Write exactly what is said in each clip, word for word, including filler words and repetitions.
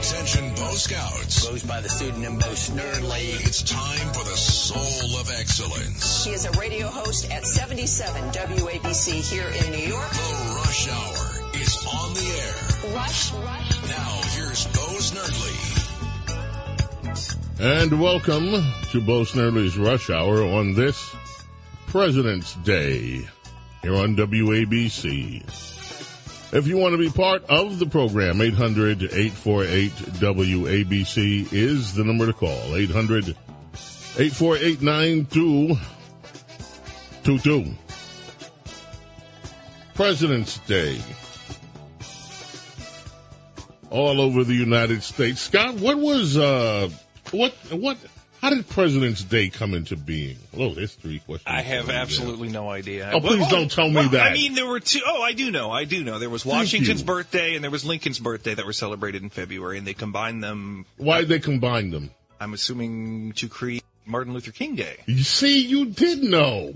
Attention, Bo Scouts. Goes by the pseudonym Bo Snerdley. It's time for the soul of excellence. He is a radio host at seventy-seven W A B C here in New York. The Rush Hour is on the air. Rush, Rush. Now, here's Bo Snerdley. And welcome to Bo Snerdley's Rush Hour on this President's Day here on W A B C. If you want to be part of the program, eight hundred, eight four eight, W A B C is the number to call. eight hundred, eight four eight, nine two two two. President's Day. All over the United States. Scott, what was, uh, what, what, how did President's Day come into being? Oh, there's three questions. I have absolutely no idea. Oh, please well, oh, don't tell me well, that. I mean, there were two. Oh, I do know. I do know. There was Washington's birthday and there was Lincoln's birthday that were celebrated in February, and they combined them. Why did they combine them? I'm assuming to create Martin Luther King Day. You see, you did know.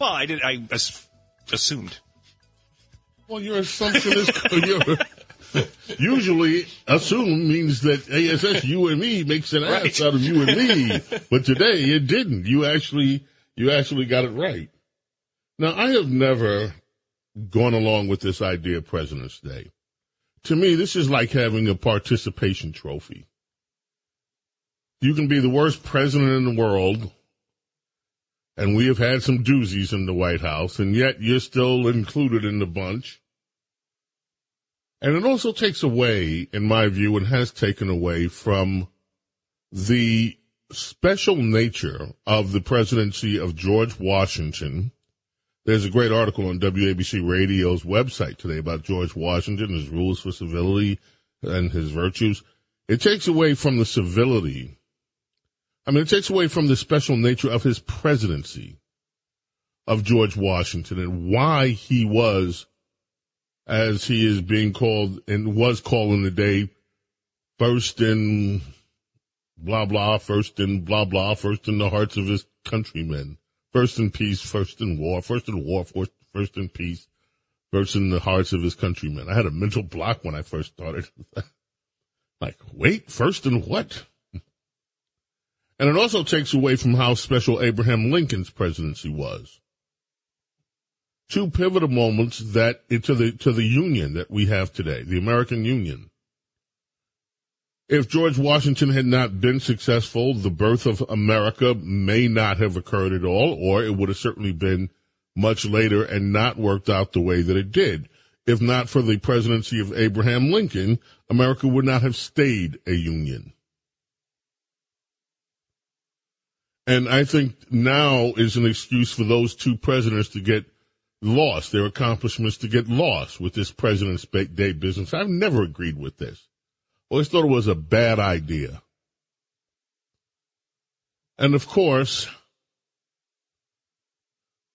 Well, I did. I as- assumed. Well, your assumption is your, usually, assume means that A S S, you and me, makes an right. ass out of you and me. But today, it didn't. You actually, you actually got it right. Now, I have never gone along with this idea of President's Day. To me, this is like having a participation trophy. You can be the worst president in the world, and we have had some doozies in the White House, and yet you're still included in the bunch. And it also takes away, in my view, and has taken away from the special nature of the presidency of George Washington. There's a great article on W A B C Radio's website today about George Washington, his rules for civility and his virtues. It takes away from the civility. I mean, it takes away from the special nature of his presidency of George Washington and why he was, as he is being called and was called in the day, first in blah, blah, first in blah, blah, first in the hearts of his countrymen, first in peace, first in war, first in war, first, first in peace, first in the hearts of his countrymen. I had a mental block when I first started. Like, wait, first in what? And it also takes away from how special Abraham Lincoln's presidency was. Two pivotal moments that to the to the union that we have today, the American Union. If George Washington had not been successful, the birth of America may not have occurred at all, or it would have certainly been much later and not worked out the way that it did. If not for the presidency of Abraham Lincoln, America would not have stayed a union. And I think now is an excuse for those two presidents to get lost, their accomplishments to get lost with this President's Day business. I've never agreed with this. I always thought it was a bad idea. And, of course,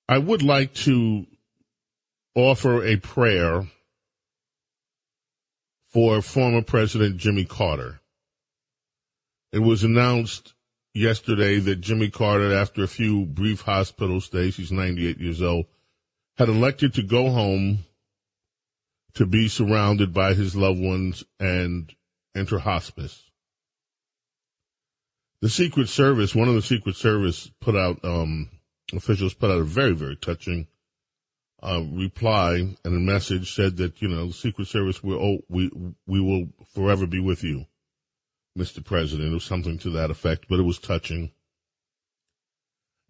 I would like to offer a prayer for former President Jimmy Carter. It was announced yesterday that Jimmy Carter, after a few brief hospital stays, he's ninety-eight years old, had elected to go home to be surrounded by his loved ones and enter hospice. The Secret Service, one of the Secret Service put out, um, officials put out a very, very touching uh, reply, and a message said that, you know, the Secret Service, we're, oh, we, we will forever be with you, Mister President, or something to that effect, but it was touching.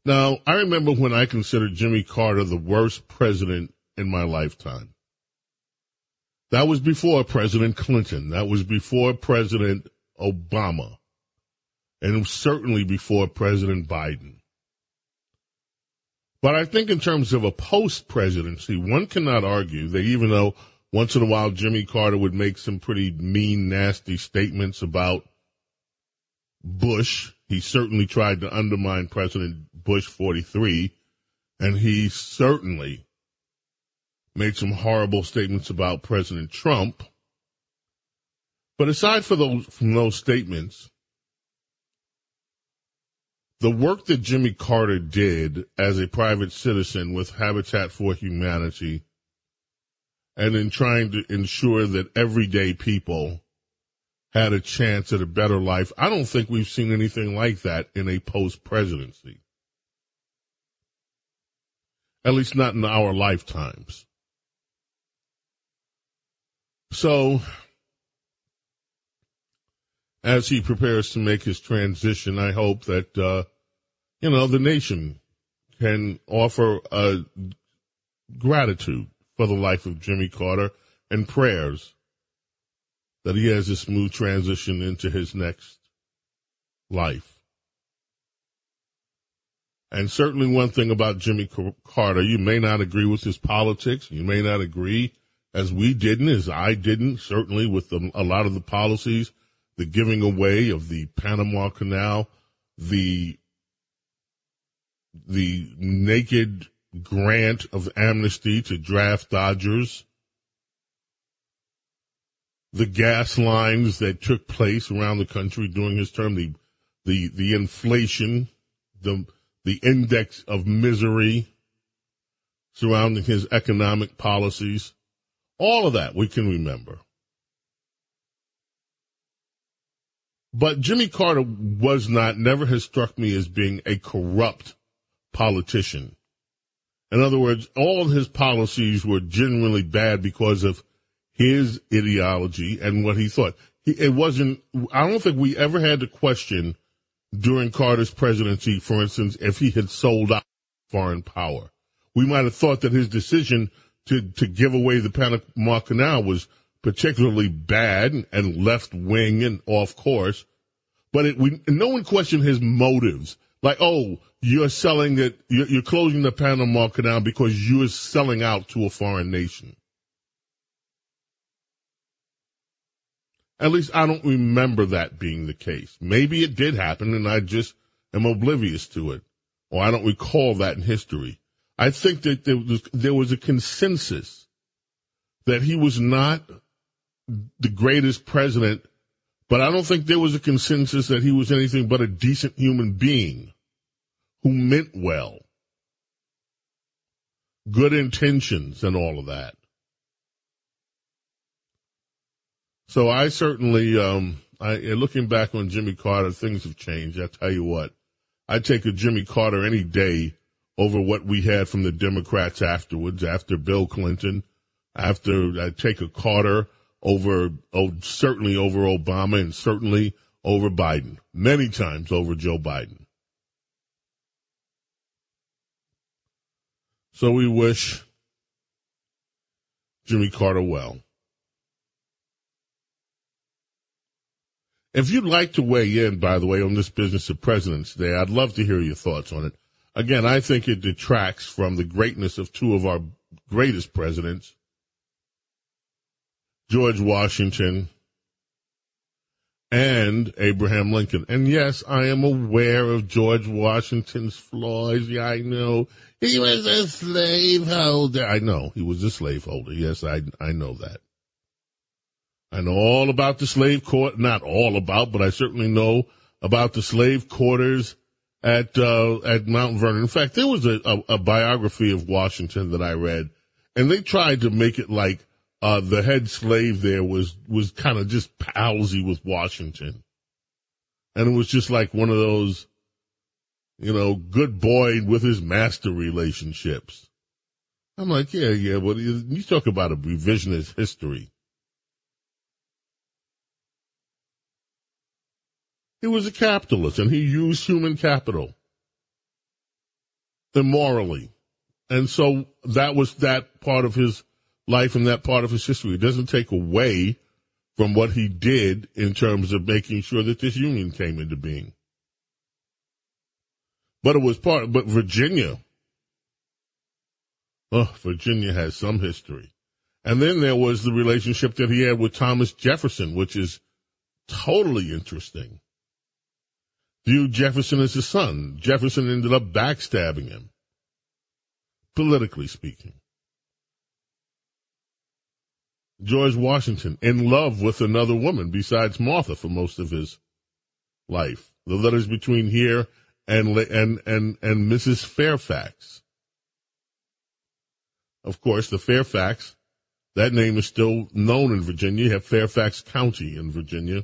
Now, I remember when I considered Jimmy Carter the worst president in my lifetime. That was before President Clinton. That was before President Obama. And it was certainly before President Biden. But I think in terms of a post-presidency, one cannot argue that even though once in a while Jimmy Carter would make some pretty mean, nasty statements about Bush, he certainly tried to undermine President Bush forty-three, and he certainly made some horrible statements about President Trump. But aside for those, from those statements, the work that Jimmy Carter did as a private citizen with Habitat for Humanity and in trying to ensure that everyday people had a chance at a better life, I don't think we've seen anything like that in a post-presidency, at least not in our lifetimes. So as he prepares to make his transition, I hope that, uh, you know, the nation can offer uh, gratitude for the life of Jimmy Carter and prayers that he has a smooth transition into his next life. And certainly one thing about Jimmy Carter, you may not agree with his politics. You may not agree, as we didn't, as I didn't, certainly with the, a lot of the policies, the giving away of the Panama Canal, the the naked grant of amnesty to draft dodgers, the gas lines that took place around the country during his term, the the, the inflation, the the index of misery surrounding his economic policies, all of that we can remember. But Jimmy Carter was not, never has struck me as being a corrupt politician. In other words, all his policies were generally bad because of his ideology and what he thought. He, it wasn't, I don't think we ever had to question during Carter's presidency, for instance, if he had sold out foreign power. We might have thought that his decision to, to give away the Panama Canal was particularly bad and left-wing and off-course, but it, we, no one questioned his motives. Like, oh, you're selling it, you're, you're closing the Panama Canal because you're selling out to a foreign nation. At least I don't remember that being the case. Maybe it did happen and I just am oblivious to it, or I don't recall that in history. I think that there was, there was a consensus that he was not the greatest president, but I don't think there was a consensus that he was anything but a decent human being who meant well, good intentions and all of that. So I certainly, um, I, looking back on Jimmy Carter, things have changed. I tell you what, I take a Jimmy Carter any day over what we had from the Democrats afterwards, after Bill Clinton, after I take a Carter over, oh, certainly over Obama and certainly over Biden, many times over Joe Biden. So we wish Jimmy Carter well. If you'd like to weigh in, by the way, on this business of President's Day, I'd love to hear your thoughts on it. Again, I think it detracts from the greatness of two of our greatest presidents, George Washington and Abraham Lincoln. And yes, I am aware of George Washington's flaws. Yeah, I know. He was a slaveholder. I know he was a slaveholder. Yes, I, I know that. I know all about the slave court, not all about, but I certainly know about the slave quarters at uh, at Mount Vernon. In fact, there was a, a, a biography of Washington that I read, and they tried to make it like uh, the head slave there was, was kind of just palsy with Washington. And it was just like one of those, you know, good boy with his master relationships. I'm like, yeah, yeah, but you talk about a revisionist history. He was a capitalist, and he used human capital immorally. And so that was that part of his life in that part of his history. It doesn't take away from what he did in terms of making sure that this union came into being. But it was part of, but Virginia, oh, Virginia has some history. And then there was the relationship that he had with Thomas Jefferson, which is totally interesting. Viewed Jefferson as his son. Jefferson ended up backstabbing him, politically speaking. George Washington, in love with another woman besides Martha for most of his life. The letters between here and and and, and Missus Fairfax. Of course, the Fairfax, that name is still known in Virginia. You have Fairfax County in Virginia.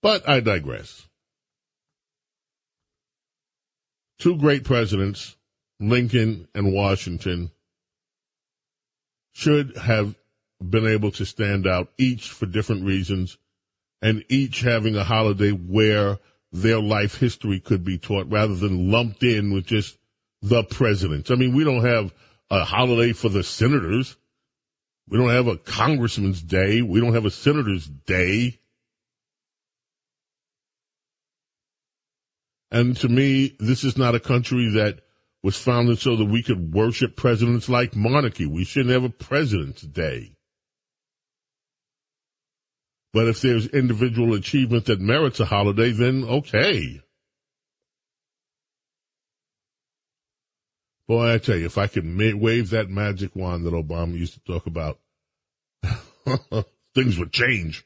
But I digress. Two great presidents, Lincoln and Washington, should have been able to stand out, each for different reasons, and each having a holiday where their life history could be taught rather than lumped in with just the presidents. I mean, we don't have a holiday for the senators. We don't have a congressman's day. We don't have a senator's day. And to me, this is not a country that was founded so that we could worship presidents like monarchy. We shouldn't have a president's day. But if there's individual achievement that merits a holiday, then okay. Boy, I tell you, if I could ma- wave that magic wand that Obama used to talk about, things would change.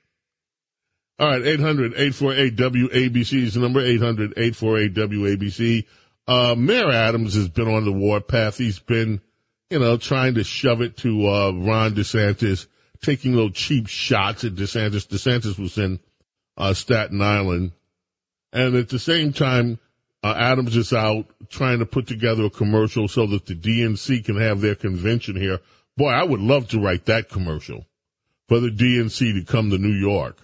All right, eight hundred, eight four eight, W A B C is the number, eight hundred, eight four eight, W A B C. Uh, Mayor Adams has been on the warpath. He's been, you know, trying to shove it to, uh, Ron DeSantis, taking little cheap shots at DeSantis. DeSantis was in, uh, Staten Island. And at the same time, uh, Adams is out trying to put together a commercial so that the D N C can have their convention here. Boy, I would love to write that commercial for the D N C to come to New York.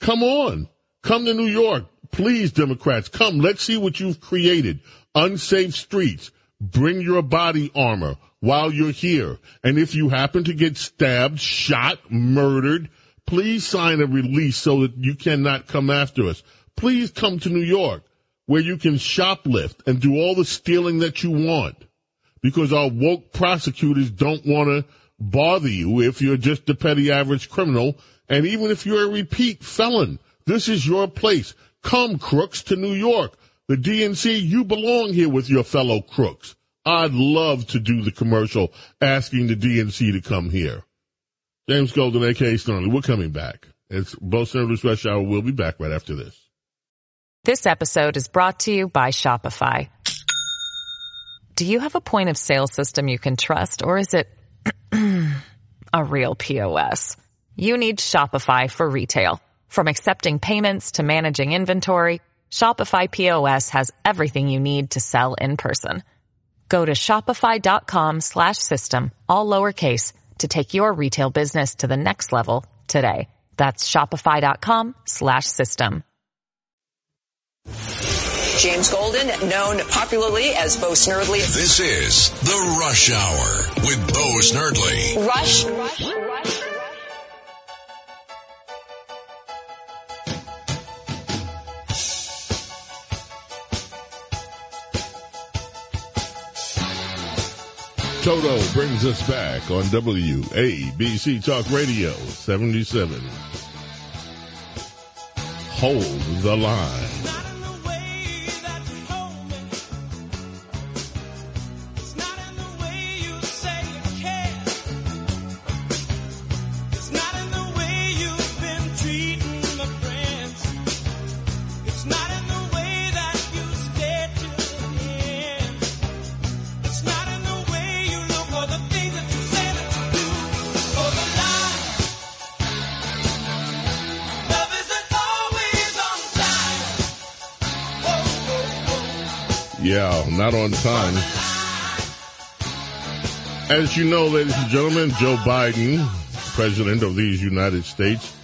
Come on. Come to New York. Please, Democrats, come. Let's see what you've created. Unsafe streets. Bring your body armor while you're here. And if you happen to get stabbed, shot, murdered, please sign a release so that you cannot come after us. Please come to New York where you can shoplift and do all the stealing that you want because our woke prosecutors don't want to bother you if you're just a petty average criminal. And even if you're a repeat felon, this is your place. Come, crooks, to New York. The D N C, you belong here with your fellow crooks. I'd love to do the commercial asking the D N C to come here. James Golden, a k a. Snerdley, we're coming back. It's Bo Snerdley's Rush Hour. We'll be back right after this. This episode is brought to you by Shopify. Do you have a point of sale system you can trust, or is it a real P O S? You need Shopify for retail. From accepting payments to managing inventory, Shopify P O S has everything you need to sell in person. Go to shopify.com slash system, all lowercase, to take your retail business to the next level today. That's shopify.com slash system. James Golden, known popularly as Bo Snerdley. This is The Rush Hour with Bo Snerdley. Rush, rush, rush. Toto brings us back on W A B C Talk Radio seventy-seven. Hold the line. Yeah, not on time. As you know, ladies and gentlemen, Joe Biden, president of these United States,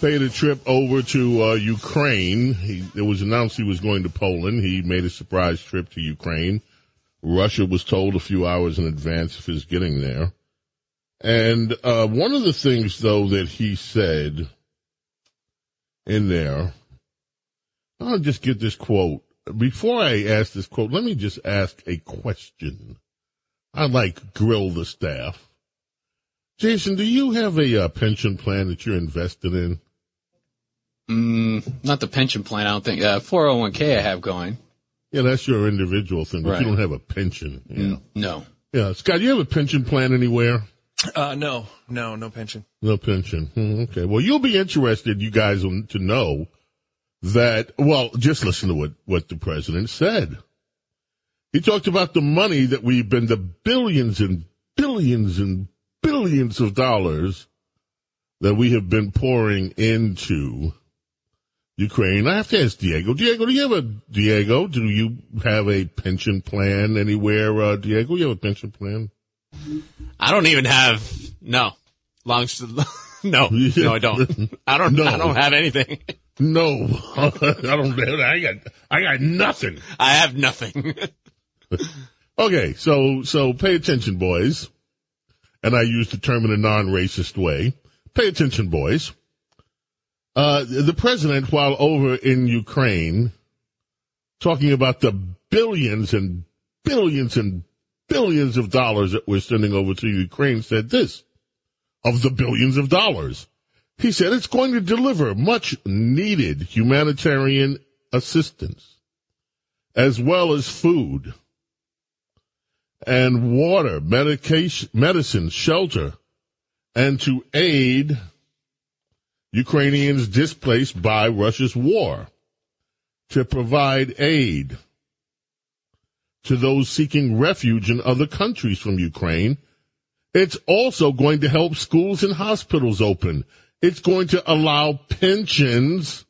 paid a trip over to uh, Ukraine. He, it was announced he was going to Poland. He made a surprise trip to Ukraine, Russia was told a few hours in advance of his getting there. And uh, one of the things, though, that he said in there, I'll just get this quote. Before I ask this quote, let me just ask a question. I like grill the staff. Jason, do you have a uh, pension plan that you're invested in? Mm, not the pension plan, I don't think. Uh, four oh one k I have going. Yeah, that's your individual thing, but right. You don't have a pension. You know? No. Yeah, Scott, do you have a pension plan anywhere? Uh, no, no, no pension. No pension. Hmm, okay. Well, you'll be interested, you guys, to know that, well, just listen to what, what the president said. He talked about the money that we've been, the billions and billions and billions of dollars that we have been pouring into Ukraine. I have to ask Diego. Diego, do you have a Diego? Do you have a pension plan anywhere? Uh, Diego, you have a pension plan? I don't even have no long. No, yeah. no, I don't. I don't. No. I don't have anything. No, I don't. I got. I got nothing. I have nothing. Okay, so so pay attention, boys. And I use the term in a non-racist way. Pay attention, boys. Uh, the president, while over in Ukraine, talking about the billions and billions and billions of dollars that we're sending over to Ukraine, said this, of the billions of dollars. He said it's going to deliver much needed humanitarian assistance, as well as food and water, medication, medicine, shelter, and to aid Ukrainians displaced by Russia's war, to provide aid to those seeking refuge in other countries from Ukraine. It's also going to help schools and hospitals open. It's going to allow pensions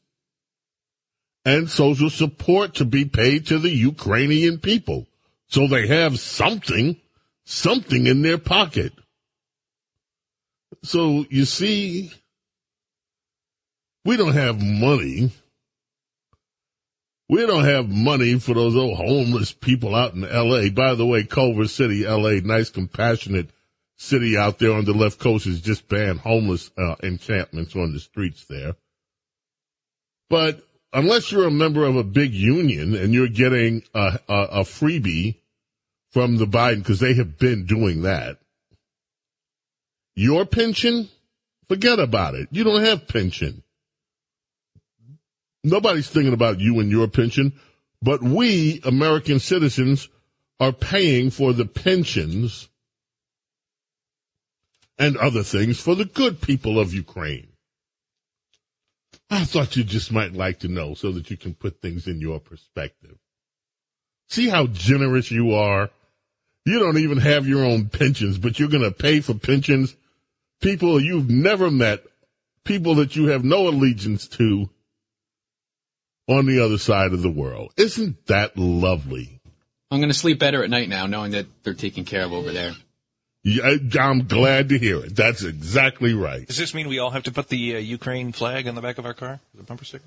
and social support to be paid to the Ukrainian people, so they have something, something in their pocket. So you see, we don't have money. We don't have money for those old homeless people out in L A. By the way, Culver City, L A, nice, compassionate city out there on the left coast, has just banned homeless uh, encampments on the streets there. But unless you're a member of a big union and you're getting a, a, a freebie from the Biden, because they have been doing that, your pension, forget about it. You don't have pension. Nobody's thinking about you and your pension, but we, American citizens, are paying for the pensions and other things for the good people of Ukraine. I thought you just might like to know so that you can put things in your perspective. See how generous you are? You don't even have your own pensions, but you're going to pay for pensions. People you've never met, people that you have no allegiance to, on the other side of the world. Isn't that lovely? I'm going to sleep better at night now, knowing that they're taken care of over there. Yeah, I'm glad to hear it. That's exactly right. Does this mean we all have to put the uh, Ukraine flag on the back of our car, the bumper sticker?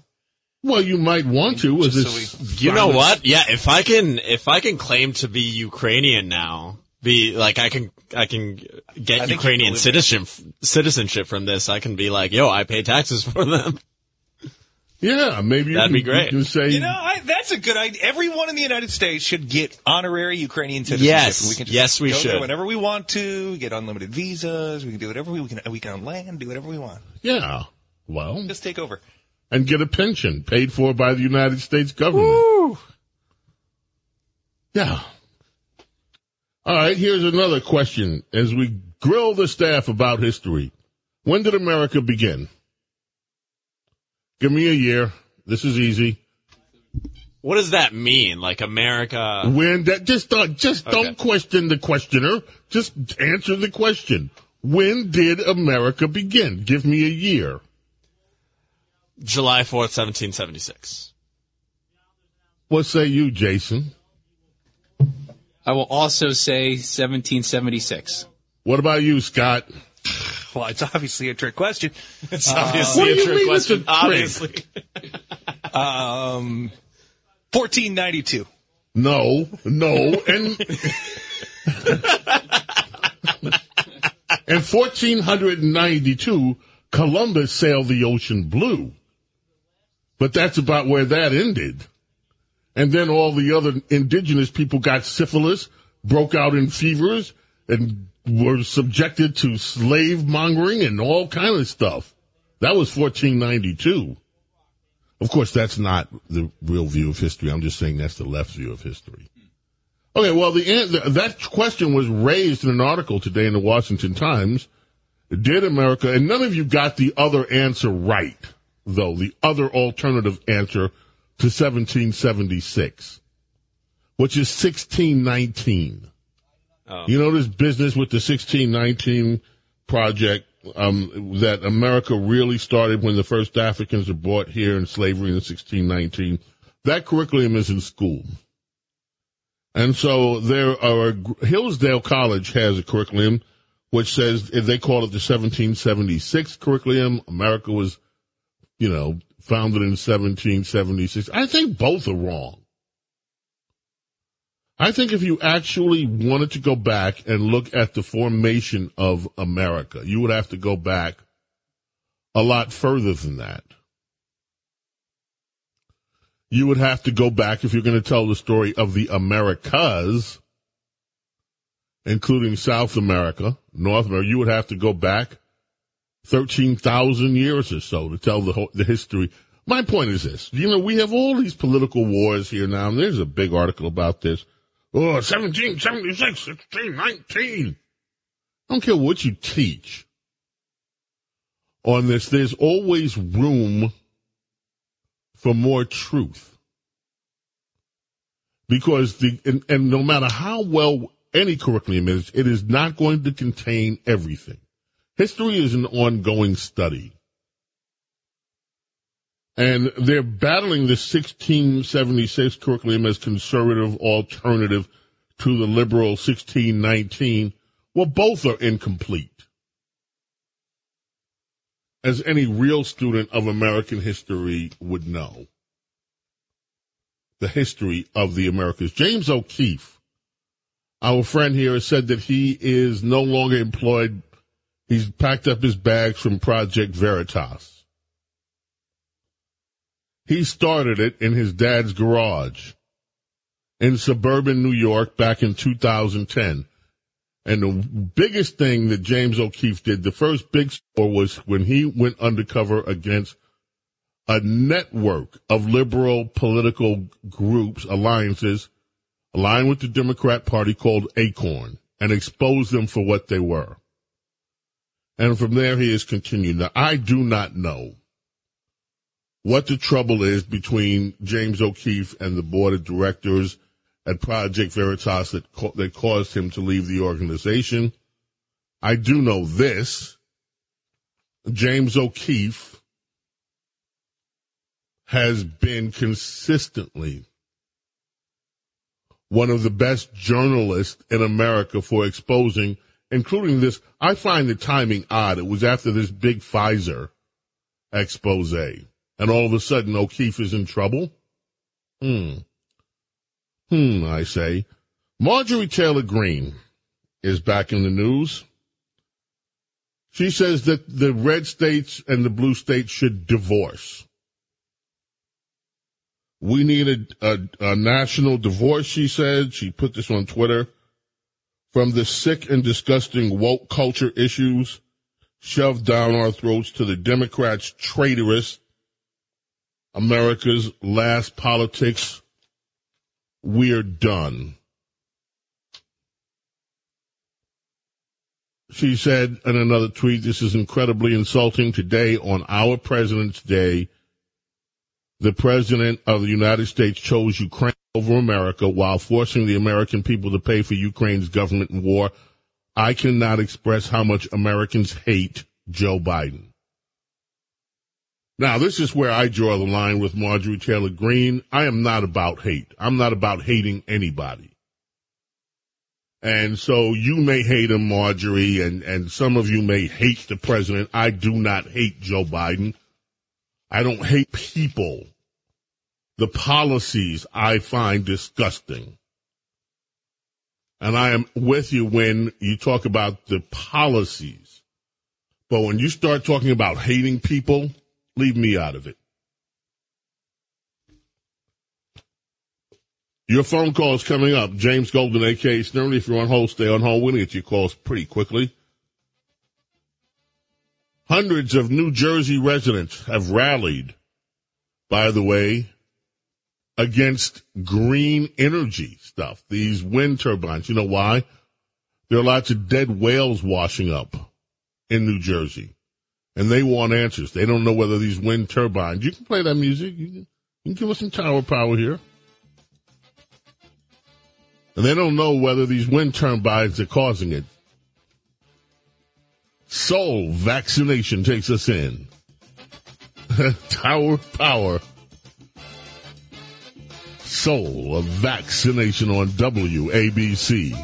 Well, you might want to. Is so we, you know what? Yeah, if I can, if I can claim to be Ukrainian now, be like I can, I can get I Ukrainian citizen citizenship from this. I can be like, yo, I pay taxes for them. Yeah, maybe that'd you, be great. You, say, you know, I, that's a good idea. Everyone in the United States should get honorary Ukrainian citizenship. Yes, we can just yes, we go should. There whenever we want to, get unlimited visas. We can do whatever we, we can. We can land, do whatever we want. Yeah, well, just take over and get a pension paid for by the United States government. Woo. Yeah. All right. Here's another question as we grill the staff about history. When did America begin? Give me a year. This is easy. What does that mean? Like America? When that just uh, just okay. Don't question the questioner. Just answer the question. When did America begin? Give me a year. July fourth, seventeen seventy six. What say you, Jason? I will also say seventeen seventy six. What about you, Scott? Well, it's obviously a trick question. It's obviously uh, a trick question. A obviously. um, fourteen ninety-two. No, no, and and fourteen ninety-two, Columbus sailed the ocean blue. But that's about where that ended. And then all the other indigenous people got syphilis, broke out in fevers, and were subjected to slave mongering and all kind of stuff. That was fourteen ninety-two. Of course, that's not the real view of history. I'm just saying that's the left view of history. Okay, well, the that question was raised in an article today in the Washington Times. Did America, and none of you got the other answer right, though, the other alternative answer to seventeen seventy-six, which is sixteen nineteen. Oh. You know this business with the sixteen nineteen project? Um, that America really started when the first Africans were brought here in slavery in sixteen nineteen. That curriculum is in school. And so there are, Hillsdale College has a curriculum which says, they call it the seventeen seventy-six curriculum. America was, you know, founded in seventeen seventy-six. I think both are wrong. I think if you actually wanted to go back and look at the formation of America, you would have to go back a lot further than that. You would have to go back, if you're going to tell the story of the Americas, including South America, North America, you would have to go back thirteen thousand years or so to tell the whole, the history. My point is this. You know, we have all these political wars here now, and there's a big article about this. Oh, seventeen seventy-six, sixteen nineteen. I don't care what you teach on this. There's always room for more truth. Because, the and, and no matter how well any curriculum is, it is not going to contain everything. History is an ongoing study. And they're battling the sixteen seventy-six curriculum as conservative alternative to the liberal sixteen nineteen. Well, both are incomplete. As any real student of American history would know, the history of the Americas. James O'Keefe, our friend here, said that he is no longer employed. He's packed up his bags from Project Veritas. He started it in his dad's garage in suburban New York back in two thousand ten. And the biggest thing that James O'Keefe did, the first big score, was when he went undercover against a network of liberal political groups, alliances, aligned with the Democrat Party called ACORN, and exposed them for what they were. And from there he has continued. Now, I do not know what the trouble is between James O'Keefe and the board of directors at Project Veritas that, co- that caused him to leave the organization. I do know this. James O'Keefe has been consistently one of the best journalists in America for exposing, including this. I find the timing odd. It was after this big Pfizer expose. And all of a sudden, O'Keefe is in trouble? Hmm. Hmm, I say. Marjorie Taylor Greene is back in the news. She says that the red states and the blue states should divorce. We need a, a, a national divorce, she said. She put this on Twitter. From the sick and disgusting woke culture issues shoved down our throats to the Democrats' traitorous America's last politics, we're done. She said in another tweet, this is incredibly insulting. Today on our President's Day, the President of the United States chose Ukraine over America while forcing the American people to pay for Ukraine's government and war. I cannot express how much Americans hate Joe Biden. Now, this is where I draw the line with Marjorie Taylor Greene. I am not about hate. I'm not about hating anybody. And so you may hate him, Marjorie, and, and some of you may hate the president. I do not hate Joe Biden. I don't hate people. the policies I find disgusting. And I am with you when you talk about the policies. But when you start talking about hating people, leave me out of it. Your phone call is coming up. James Golden, a k a. Snerdley. If you're on hold, stay on hold. We'll get your calls pretty quickly. Hundreds of New Jersey residents have rallied, by the way, against green energy stuff, these wind turbines. You know why? There are lots of dead whales washing up in New Jersey, and they want answers. They don't know whether these wind turbines. You can play that music. You can, you can give us some tower power here. And they don't know whether these wind turbines are causing it. Soul vaccination takes us in. Tower power. Soul of vaccination on W A B C.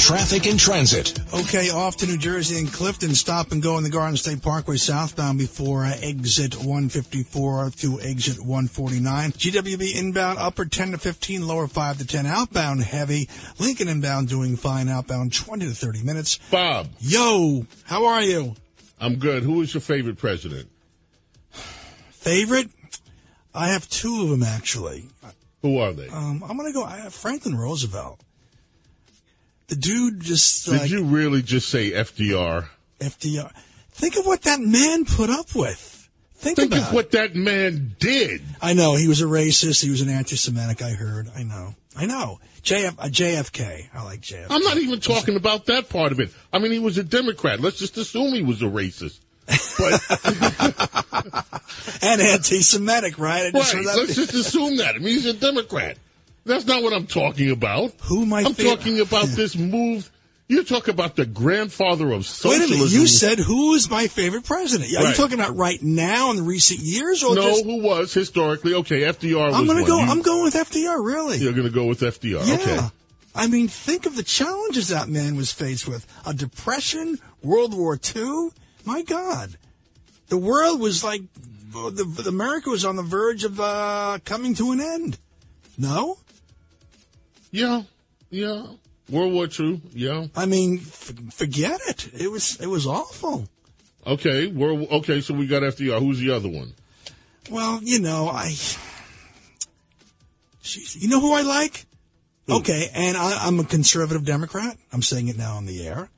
Traffic and Transit. Okay, off to New Jersey and Clifton. Stop and go in the Garden State Parkway southbound before uh, exit one fifty-four through exit one forty-nine. G W B inbound, upper ten to fifteen, lower five to ten. Outbound heavy. Lincoln inbound doing fine. Outbound twenty to thirty minutes. Bob. Yo, how are you? I'm good. Who is your favorite president? Favorite? I have two of them, actually. Who are they? Um, I'm going to go I have Franklin Roosevelt. The dude just... Did like, you really just say F D R? F D R. Think of what that man put up with. Think, Think about of what it. That man did. I know. He was a racist. He was an anti-Semitic, I heard. I know. I know. J F, uh, J F K. I like J F K. I'm not even talking about that part of it. I mean, he was a Democrat. Let's just assume he was a racist. But and anti-Semitic, right? I just right. Let's just assume that. I mean, he's a Democrat. That's not what I'm talking about. Who my I'm favorite? talking about this move. You talk about the grandfather of socialism. Wait a minute. You said who is my favorite president? Are right. you talking about right now in the recent years? Or no, just... who was historically? Okay, F D R was I'm gonna one. Go, you... I'm going with F D R, really. You're going to go with F D R. Yeah. Okay. I mean, think of the challenges that man was faced with. A depression, World War Two. My God. The world was like, the, the America was on the verge of uh, coming to an end. No? Yeah, yeah. World War Two, yeah. I mean, f- forget it. It was it was awful. Okay, World, okay. So we got F D R. Who's the other one? Well, you know, I. Geez, you know who I like? Who? Okay, and I, I'm a conservative Democrat. I'm saying it now on the air.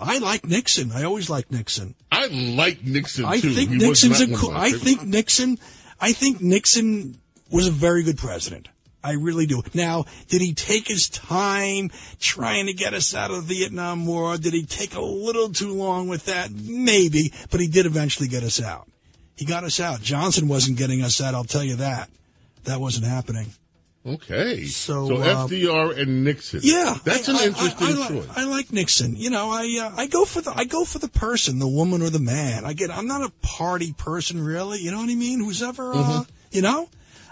I like Nixon. I always liked Nixon. I like Nixon too. I think he Nixon's a cool. I think Nixon. I think Nixon was a very good president. I really do. Now, did he take his time trying to get us out of the Vietnam War? Did he take a little too long with that? Maybe, but he did eventually get us out. He got us out. Johnson wasn't getting us out, I'll tell you that. That wasn't happening. Okay. So, so uh, F D R and Nixon. Yeah. That's I, an I, interesting I, I, I choice. Like, I like Nixon. You know, I uh, I go for the I go for the person, the woman or the man. I get I'm not a party person really, you know what I mean? Who's ever uh, mm-hmm. you know?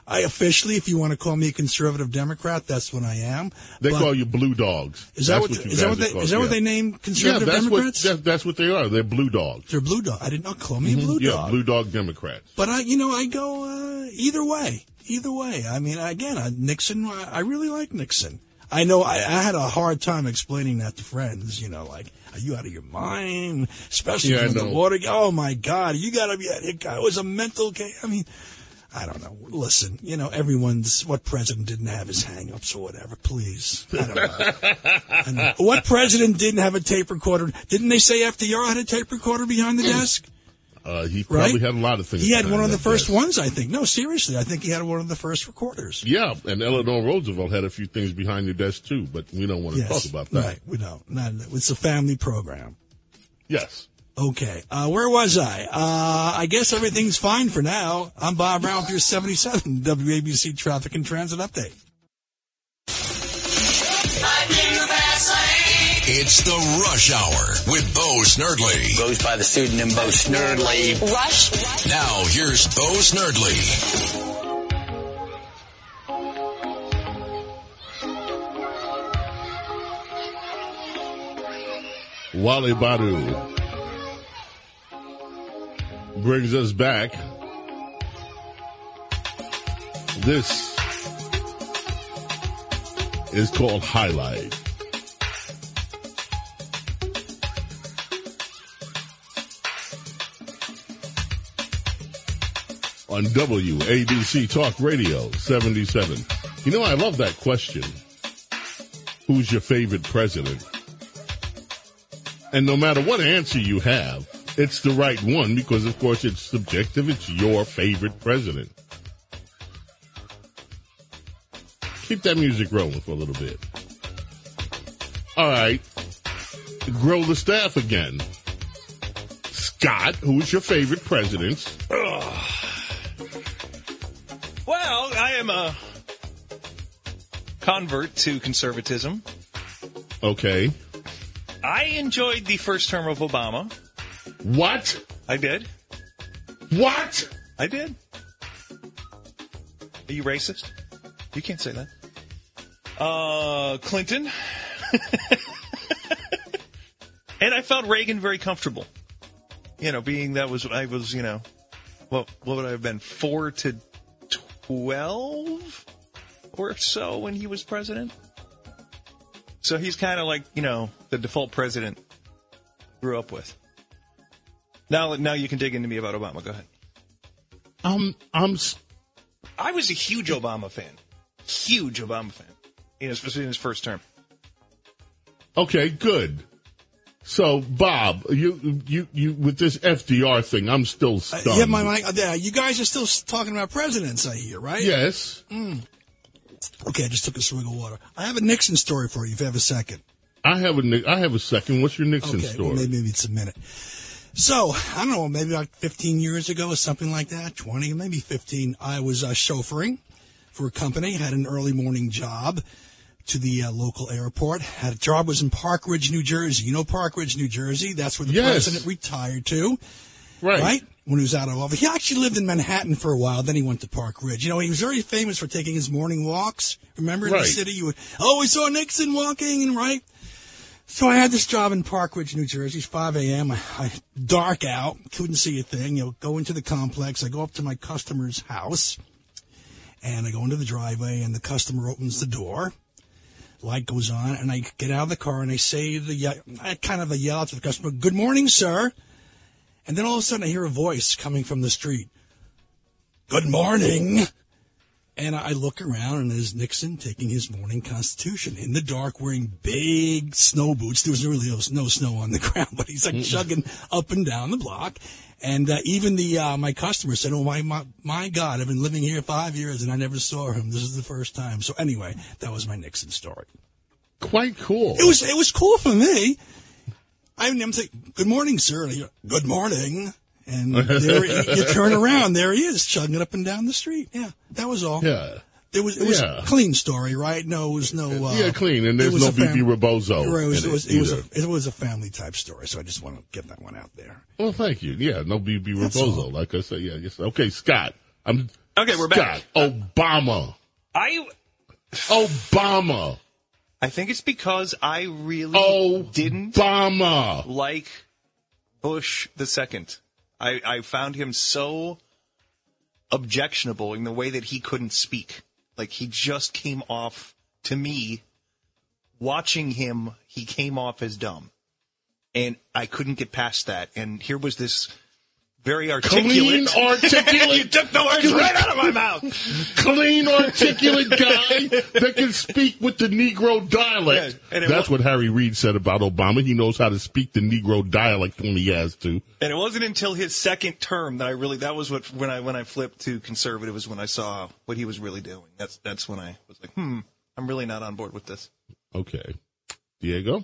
I officially, if you want to call me a conservative Democrat, that's what I am. They but call you Blue Dogs. Is that what, what is that what they, is that yeah. what they name conservative yeah, that's Democrats? What, that, that's what they are. They're Blue Dogs. They're Blue Dogs. I did not call me mm-hmm. Blue yeah, Dog. Yeah, Blue Dog Democrats. But I, you know, I go uh, either way. Either way. I mean, again, I, Nixon. I, I really like Nixon. I know I, I had a hard time explaining that to friends. You know, like, are you out of your mind? Especially yeah, in the water. Oh my God, you got to be. It was a mental game. I mean. I don't know. Listen, you know, everyone's, what president didn't have his hang-ups or whatever, please. I don't know. I know. What president didn't have a tape recorder? Didn't they say F D R had a tape recorder behind the desk? Uh, he probably right? had a lot of things. He had one of the first desk. ones, I think. No, seriously, I think he had one of the first recorders. Yeah, and Eleanor Roosevelt had a few things behind the desk, too, but we don't want to yes. talk about that. Right, we don't. Not, it's a family program. Yes. Okay. Uh, where was I? Uh, I guess everything's fine for now. I'm Bob Brown with your seventy-seven W A B C Traffic and Transit Update. It's the Rush Hour with Bo Snerdley. Goes by the pseudonym Bo Snerdley. Rush. Rush. Now here's Bo Snerdley. Wally Badu brings us back. This is called Highlight. On W A B C Talk Radio seventy-seven. You know, I love that question. Who's your favorite president? And no matter what answer you have, it's the right one because, of course, it's subjective. It's your favorite president. Keep that music rolling for a little bit. All right. Grow the staff again. Scott, who's your favorite president? Ugh. Well, I am a convert to conservatism. Okay. I enjoyed the first term of Obama. What? I did. What? I did. Are you racist? You can't say that. Uh, Clinton. And I felt Reagan very comfortable. You know, being that was, I was, you know, what, what would I have been? Four to twelve or so when he was president? So he's kind of like, you know, the default president grew up with. Now, now you can dig into me about Obama. Go ahead. Um, I'm. I was a huge Obama fan. Huge Obama fan. In his, in his first term. Okay, good. So, Bob, you, you, you, with this F D R thing, I'm still stunned. Uh, yeah, my, my, yeah, you guys are still talking about presidents, I hear, right? Yes. Mm. Okay, I just took a swig of water. I have a Nixon story for you, if you have a second. I have a, I have a second. What's your Nixon okay, story? Well, maybe, maybe it's a minute. So, I don't know, maybe like fifteen years ago or something like that, twenty, maybe fifteen, I was uh, chauffeuring for a company, had an early morning job to the uh, local airport. Had a job, was in Park Ridge, New Jersey. You know Park Ridge, New Jersey? That's where the yes. president retired to. Right. Right? When he was out of office. He actually lived in Manhattan for a while. Then he went to Park Ridge. You know, he was very famous for taking his morning walks. Remember in right. the city? You would, oh, we saw Nixon walking, right? So I had this job in Park Ridge, New Jersey. It's five a.m. I, I dark out. Couldn't see a thing. You know, go into the complex. I go up to my customer's house. And I go into the driveway. And the customer opens the door. Light goes on. And I get out of the car. And I say, to the, I kind of yell out to the customer, good morning, sir. And then all of a sudden I hear a voice coming from the street. Good morning. And I look around, and there's Nixon taking his morning constitution in the dark, wearing big snow boots. There was really no snow on the ground, but he's like chugging up and down the block. And uh, even the uh, my customer said, oh, my, my my God, I've been living here five years, and I never saw him. This is the first time. So anyway, that was my Nixon story. Quite cool. It was, it was cool for me. I mean, I'm saying, good morning, sir. And I go, good morning. And there, you, you turn around. There he is, chugging it up and down the street. Yeah, that was all. Yeah. It was, it was yeah. a clean story, right? No, it was no. Uh, yeah, clean. And there's no fam- B B Rebozo. Right, it, was, it, was, it, was a, it was a family type story, so I just want to get that one out there. Well, thank you. Yeah, no B B Rebozo. Like I said, yeah. Yes. Okay, Scott. I'm, okay, we're Scott, back. Obama. I. Obama. I think it's because I really oh, didn't Obama. like Bush the second. I, I found him so objectionable in the way that he couldn't speak. Like, he just came off, to me, watching him, he came off as dumb. And I couldn't get past that. And here was this very articulate. Clean, articulate. You took the words right out of my mouth. Clean, articulate guy that can speak with the Negro dialect. Yeah, and that's what Harry Reid said about Obama. He knows how to speak the Negro dialect when he has to. And it wasn't until his second term that I really, that was what, when I when I flipped to conservative was when I saw what he was really doing. That's, that's when I was like, hmm, I'm really not on board with this. Okay. Diego?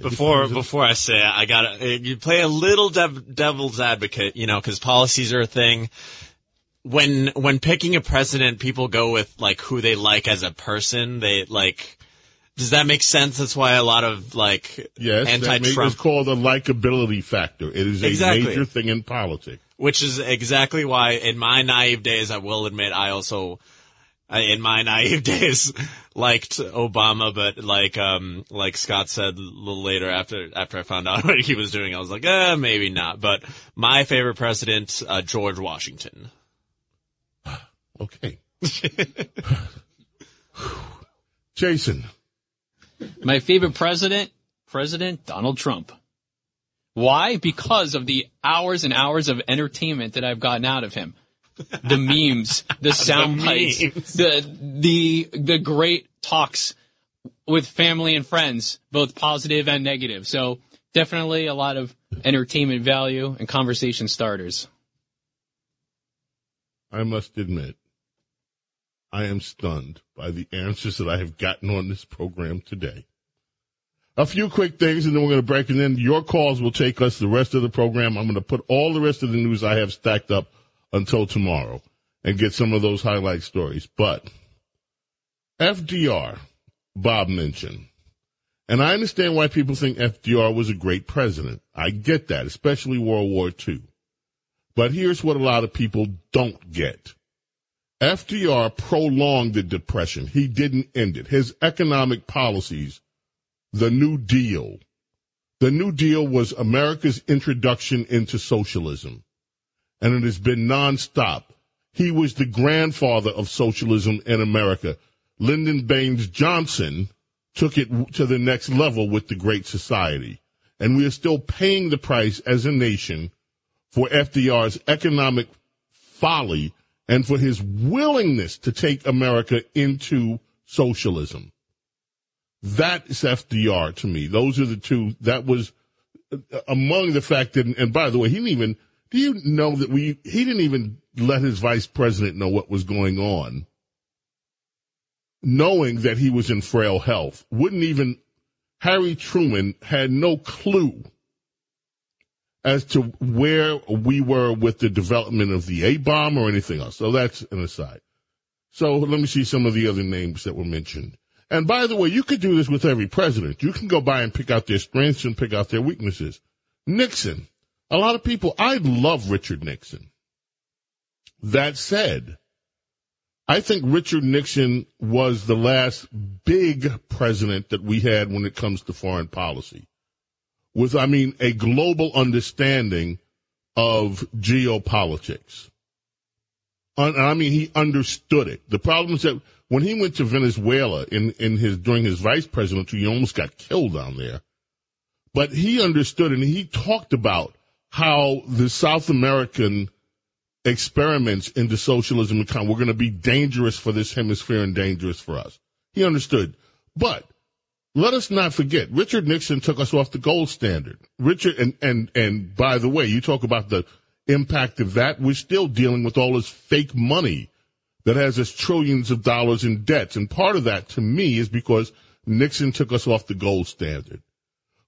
Before before I say it, I got you play a little dev, devil's advocate, you know, because policies are a thing. When when picking a president, people go with like who they like as a person. They like. Does that make sense? That's why a lot of like yes, anti-Trump. It's called a likability factor. It is a exactly. major thing in politics, which is exactly why, in my naive days, I will admit, I also. In my naive days, liked Obama, but like, um, like Scott said a little later after, after I found out what he was doing, I was like, eh, maybe not. But my favorite president, uh, George Washington. Okay. Jason. My favorite president, President Donald Trump. Why? Because of the hours and hours of entertainment that I've gotten out of him. The memes, the sound the bites, memes. the the the great talks with family and friends, both positive and negative. So definitely a lot of entertainment value and conversation starters. I must admit, I am stunned by the answers that I have gotten on this program today. A few quick things, and then we're going to break, and then your calls will take us the rest of the program. I'm going to put all the rest of the news I have stacked up until tomorrow, and get some of those highlight stories. But F D R, Bob mentioned, and I understand why people think F D R was a great president. I get that, especially World War Two. But here's what a lot of people don't get. F D R prolonged the Depression. He didn't end it. His economic policies, the New Deal. The New Deal was America's introduction into socialism. And it has been nonstop. He was the grandfather of socialism in America. Lyndon Baines Johnson took it to the next level with the Great Society. And we are still paying the price as a nation for F D R's economic folly and for his willingness to take America into socialism. That is F D R to me. Those are the two. That was among the fact that, and by the way, he didn't even... Do you know that we, he didn't even let his vice president know what was going on, knowing that he was in frail health? Wouldn't even, Harry Truman had no clue as to where we were with the development of the A-bomb or anything else. So that's an aside. So let me see some of the other names that were mentioned. And by the way, you could do this with every president. You can go by and pick out their strengths and pick out their weaknesses. Nixon. A lot of people, I love Richard Nixon. That said, I think Richard Nixon was the last big president that we had when it comes to foreign policy. With, I mean, a global understanding of geopolitics. I mean, he understood it. The problem is that when he went to Venezuela in, in his during his vice presidency, he almost got killed down there. But he understood and he talked about how the South American experiments into socialism and we're going to be dangerous for this hemisphere and dangerous for us. He understood. But let us not forget, Richard Nixon took us off the gold standard. Richard, and, and, and by the way, you talk about the impact of that. We're still dealing with all this fake money that has us trillions of dollars in debts. And part of that, to me, is because Nixon took us off the gold standard.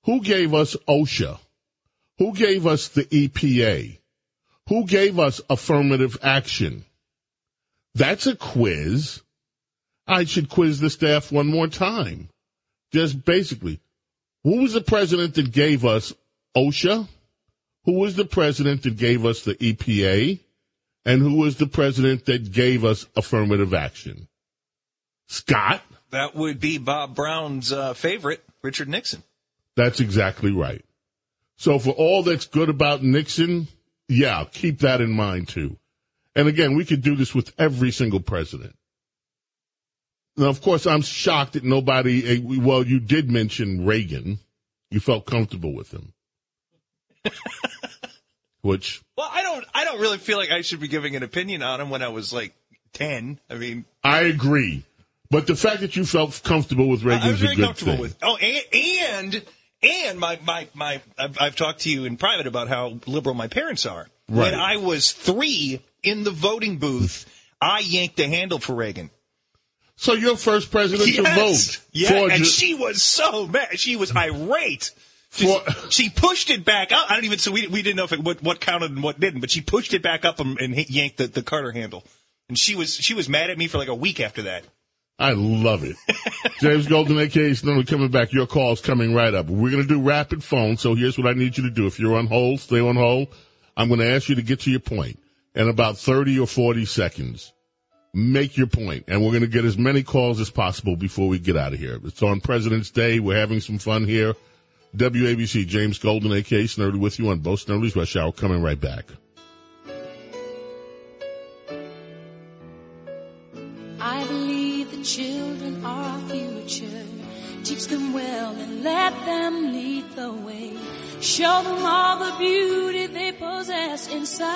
Who gave us OSHA? Who gave us the E P A? Who gave us affirmative action? That's a quiz. I should quiz the staff one more time. Just basically, who was the president that gave us OSHA? Who was the president that gave us the E P A? And who was the president that gave us affirmative action? Scott? That would be Bob Brown's uh, favorite, Richard Nixon. That's exactly right. So for all that's good about Nixon, yeah, keep that in mind, too. And, again, we could do this with every single president. Now, of course, I'm shocked that nobody – well, you did mention Reagan. You felt comfortable with him. Which – Well, I don't I don't really feel like I should be giving an opinion on him when I was, like, ten. I mean – I agree. But the fact that you felt comfortable with Reagan is a good thing. I was very comfortable with – oh, and, and – And my, my, my, I've, I've talked to you in private about how liberal my parents are. Right. When I was three in the voting booth, I yanked the handle for Reagan. So your first presidential yes. vote. Yeah, for and ju- she was so mad. She was irate. For, she pushed it back up. I don't even, so we, we didn't know if it, what, what counted and what didn't, but she pushed it back up and, and hit, yanked the, the Carter handle. And she was she was mad at me for like a week after that. I love it. James Golden, A K A Snerdley, coming back. Your call's coming right up. We're going to do rapid phone, so here's what I need you to do. If you're on hold, stay on hold. I'm going to ask you to get to your point in about thirty or forty seconds. Make your point, and we're going to get as many calls as possible before we get out of here. It's on President's Day. We're having some fun here. W A B C, James Golden, A K A Snerdley, with you on Bo Snerdley's Rush Hour. Coming right back. I believe the children are our future. Teach them well and let them lead the way. Show them all the beauty they possess inside.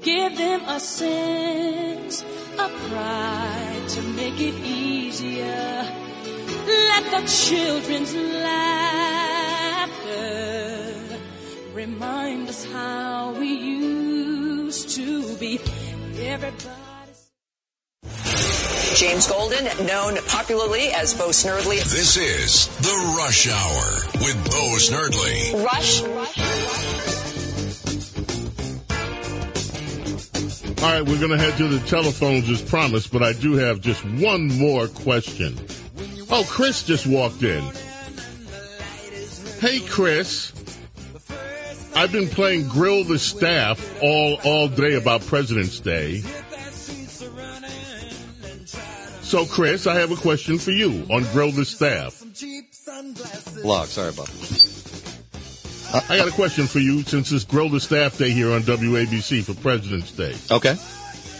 Give them a sense of pride to make it easier. Let the children's laughter remind us how we used to be. Everybody's... James Golden, known popularly as Bo Snerdley. This is The Rush Hour with Bo Snerdley. Rush. Rush. All right, we're going to head to the telephones as promised, but I do have just one more question. Oh, Chris just walked in. Hey, Chris. I've been playing Grill the Staff all all day about President's Day. So, Chris, I have a question for you on Grill the Staff. Log, sorry about that. I got a question for you since it's Grill the Staff Day here on W A B C for President's Day. Okay.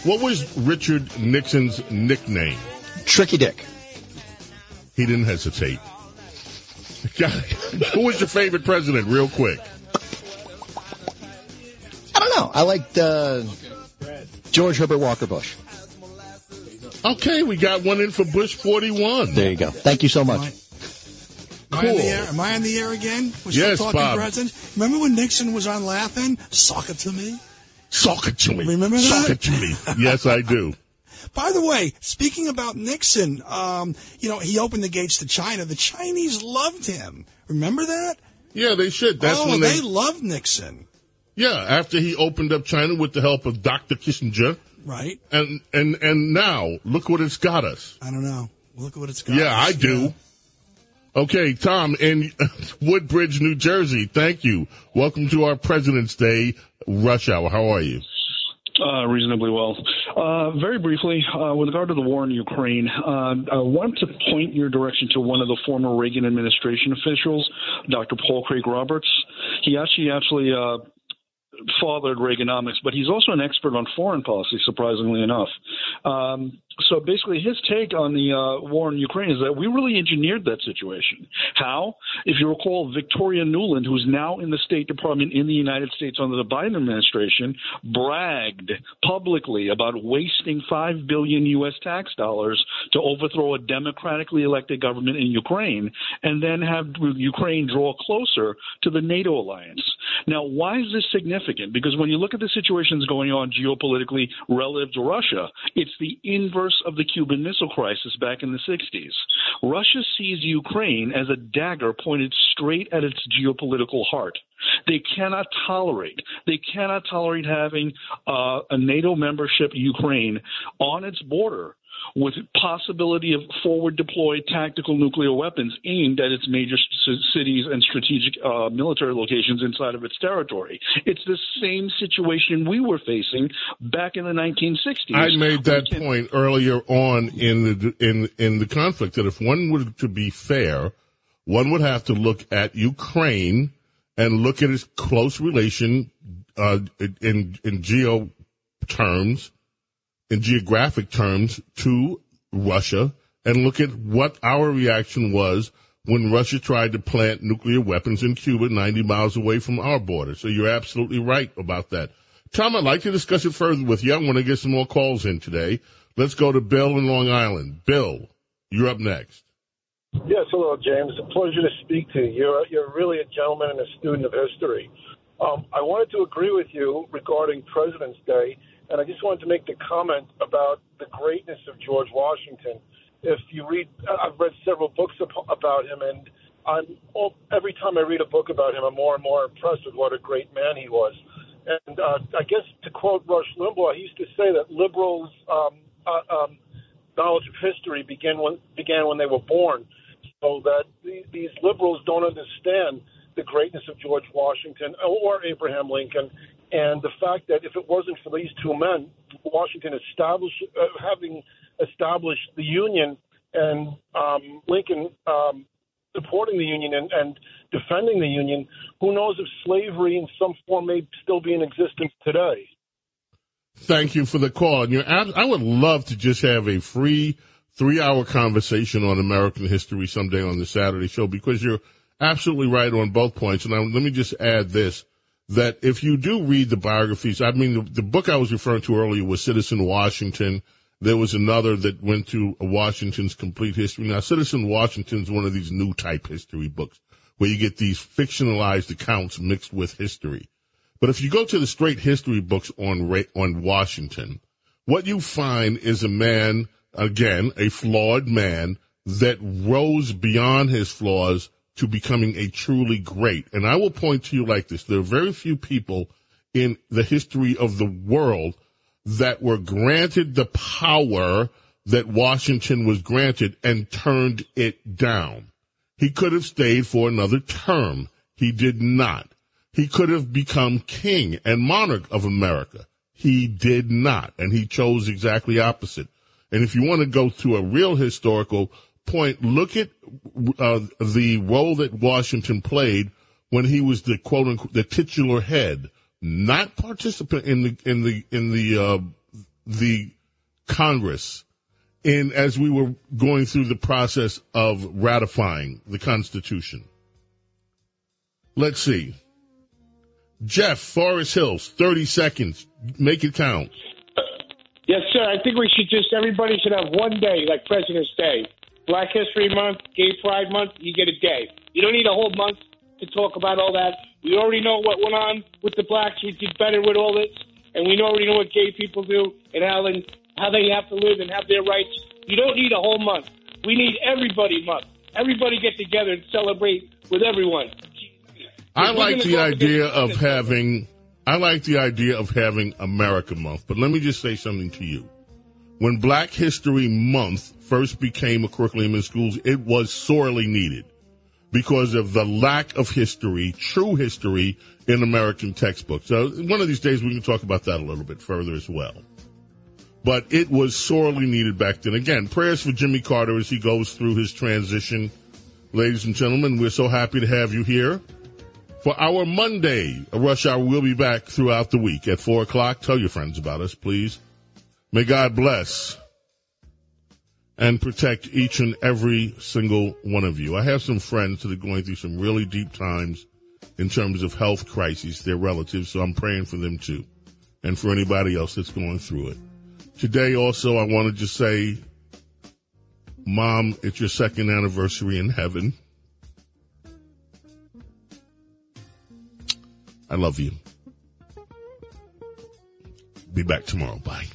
What was Richard Nixon's nickname? Tricky Dick. He didn't hesitate. Who was your favorite president, real quick? I don't know. I liked uh, George Herbert Walker Bush. Okay, we got one in for Bush forty-one. There you go. Thank you so much. Am I, cool. am I Am I on the air again? We're yes, still talking Bob. President. Remember when Nixon was on Laughing? Sock it to me. Sock it to me. Remember that? Sock it to me. Yes, I do. By the way, speaking about Nixon, um, you know, he opened the gates to China. The Chinese loved him. Remember that? Yeah, they should. That's oh, when they... they loved Nixon. Yeah, after he opened up China with the help of Doctor Kissinger. Right. And and, and now, look what it's got us. I don't know. Look what it's got yeah, us. I yeah, I do. Okay, Tom in Woodbridge, New Jersey, thank you. Welcome to our President's Day Rush Hour. How are you? Uh, reasonably well. Uh, very briefly, uh, with regard to the war in Ukraine, uh, I want to point your direction to one of the former Reagan administration officials, Doctor Paul Craig Roberts. He actually actually uh, fathered Reaganomics, but he's also an expert on foreign policy, surprisingly enough. Um, so basically his take on the uh, war in Ukraine is that we really engineered that situation. How? If you recall, Victoria Nuland, who's now in the State Department in the United States under the Biden administration, bragged publicly about wasting five billion dollars U S tax dollars to overthrow a democratically elected government in Ukraine and then have Ukraine draw closer to the NATO alliance. Now, why is this significant? Because when you look at the situations going on geopolitically relative to Russia, it's the inverse of the Cuban Missile Crisis back in the sixties. Russia sees Ukraine as a dagger pointed straight at its geopolitical heart. They cannot tolerate. They cannot tolerate having uh, a NATO membership Ukraine on its border with possibility of forward-deployed tactical nuclear weapons aimed at its major c- cities and strategic uh, military locations inside of its territory. It's the same situation we were facing back in the nineteen sixties. I made that can- point earlier on in the in in the conflict that if one were to be fair, one would have to look at Ukraine and look at its close relation uh, in in geo terms. in geographic terms, to Russia and look at what our reaction was when Russia tried to plant nuclear weapons in Cuba ninety miles away from our border. So you're absolutely right about that. Tom, I'd like to discuss it further with you. I want to get some more calls in today. Let's go to Bill in Long Island. Bill, you're up next. Yes, hello, James. A pleasure to speak to you. You're, you're really a gentleman and a student of history. Um, I wanted to agree with you regarding President's Day. And I just wanted to make the comment about the greatness of George Washington. If you read, I've read several books about him, and I'm every time I read a book about him, I'm more and more impressed with what a great man he was. And uh, I guess to quote Rush Limbaugh, he used to say that liberals' um, uh, um, knowledge of history began when began when they were born, so that the, these liberals don't understand the greatness of George Washington or Abraham Lincoln, and the fact that if it wasn't for these two men, Washington established uh, having established the Union and um, Lincoln um, supporting the Union and, and defending the Union, who knows if slavery in some form may still be in existence today. Thank you for the call. And you're, I would love to just have a free three-hour conversation on American history someday on the Saturday show, because you're absolutely right on both points. And I, let me just add this, that if you do read the biographies, I mean, the, the book I was referring to earlier was Citizen Washington. There was another that went to Washington's Complete History. Now, Citizen Washington's one of these new type history books where you get these fictionalized accounts mixed with history. But if you go to the straight history books on on Washington, what you find is a man, again, a flawed man, that rose beyond his flaws to becoming a truly great. And I will point to you like this. There are very few people in the history of the world that were granted the power that Washington was granted and turned it down. He could have stayed for another term. He did not. He could have become king and monarch of America. He did not, and he chose exactly opposite. And if you want to go to a real historical point, look at uh, the role that Washington played when he was the quote unquote the titular head, not participant in the in the in the uh, the Congress, in as we were going through the process of ratifying the Constitution. Let's see, Jeff, Forest Hills, thirty seconds, make it count. Yes, sir. I think we should just everybody should have one day, like President's Day, Black History Month, Gay Pride Month. You get a day. You don't need a whole month to talk about all that. We already know what went on with the blacks. We did better with all this. And we already know what gay people do and how, and how they have to live and have their rights. You don't need a whole month. We need everybody month. Everybody get together and celebrate with everyone. I like the idea of having, I like the idea of having America Month, but let me just say something to you. When Black History Month first became a curriculum in schools, it was sorely needed, because of the lack of history, true history, in American textbooks. So one of these days we can talk about that a little bit further as well. But it was sorely needed back then. Again, prayers for Jimmy Carter as he goes through his transition. Ladies and gentlemen, we're so happy to have you here. For our Monday Rush Hour, we'll be back throughout the week at four o'clock. Tell your friends about us, please. May God bless and protect each and every single one of you. I have some friends that are going through some really deep times in terms of health crises, their relatives, so I'm praying for them too, and for anybody else that's going through it. Today also, I wanted to say, Mom, it's your second anniversary in heaven. I love you. Be back tomorrow. Bye.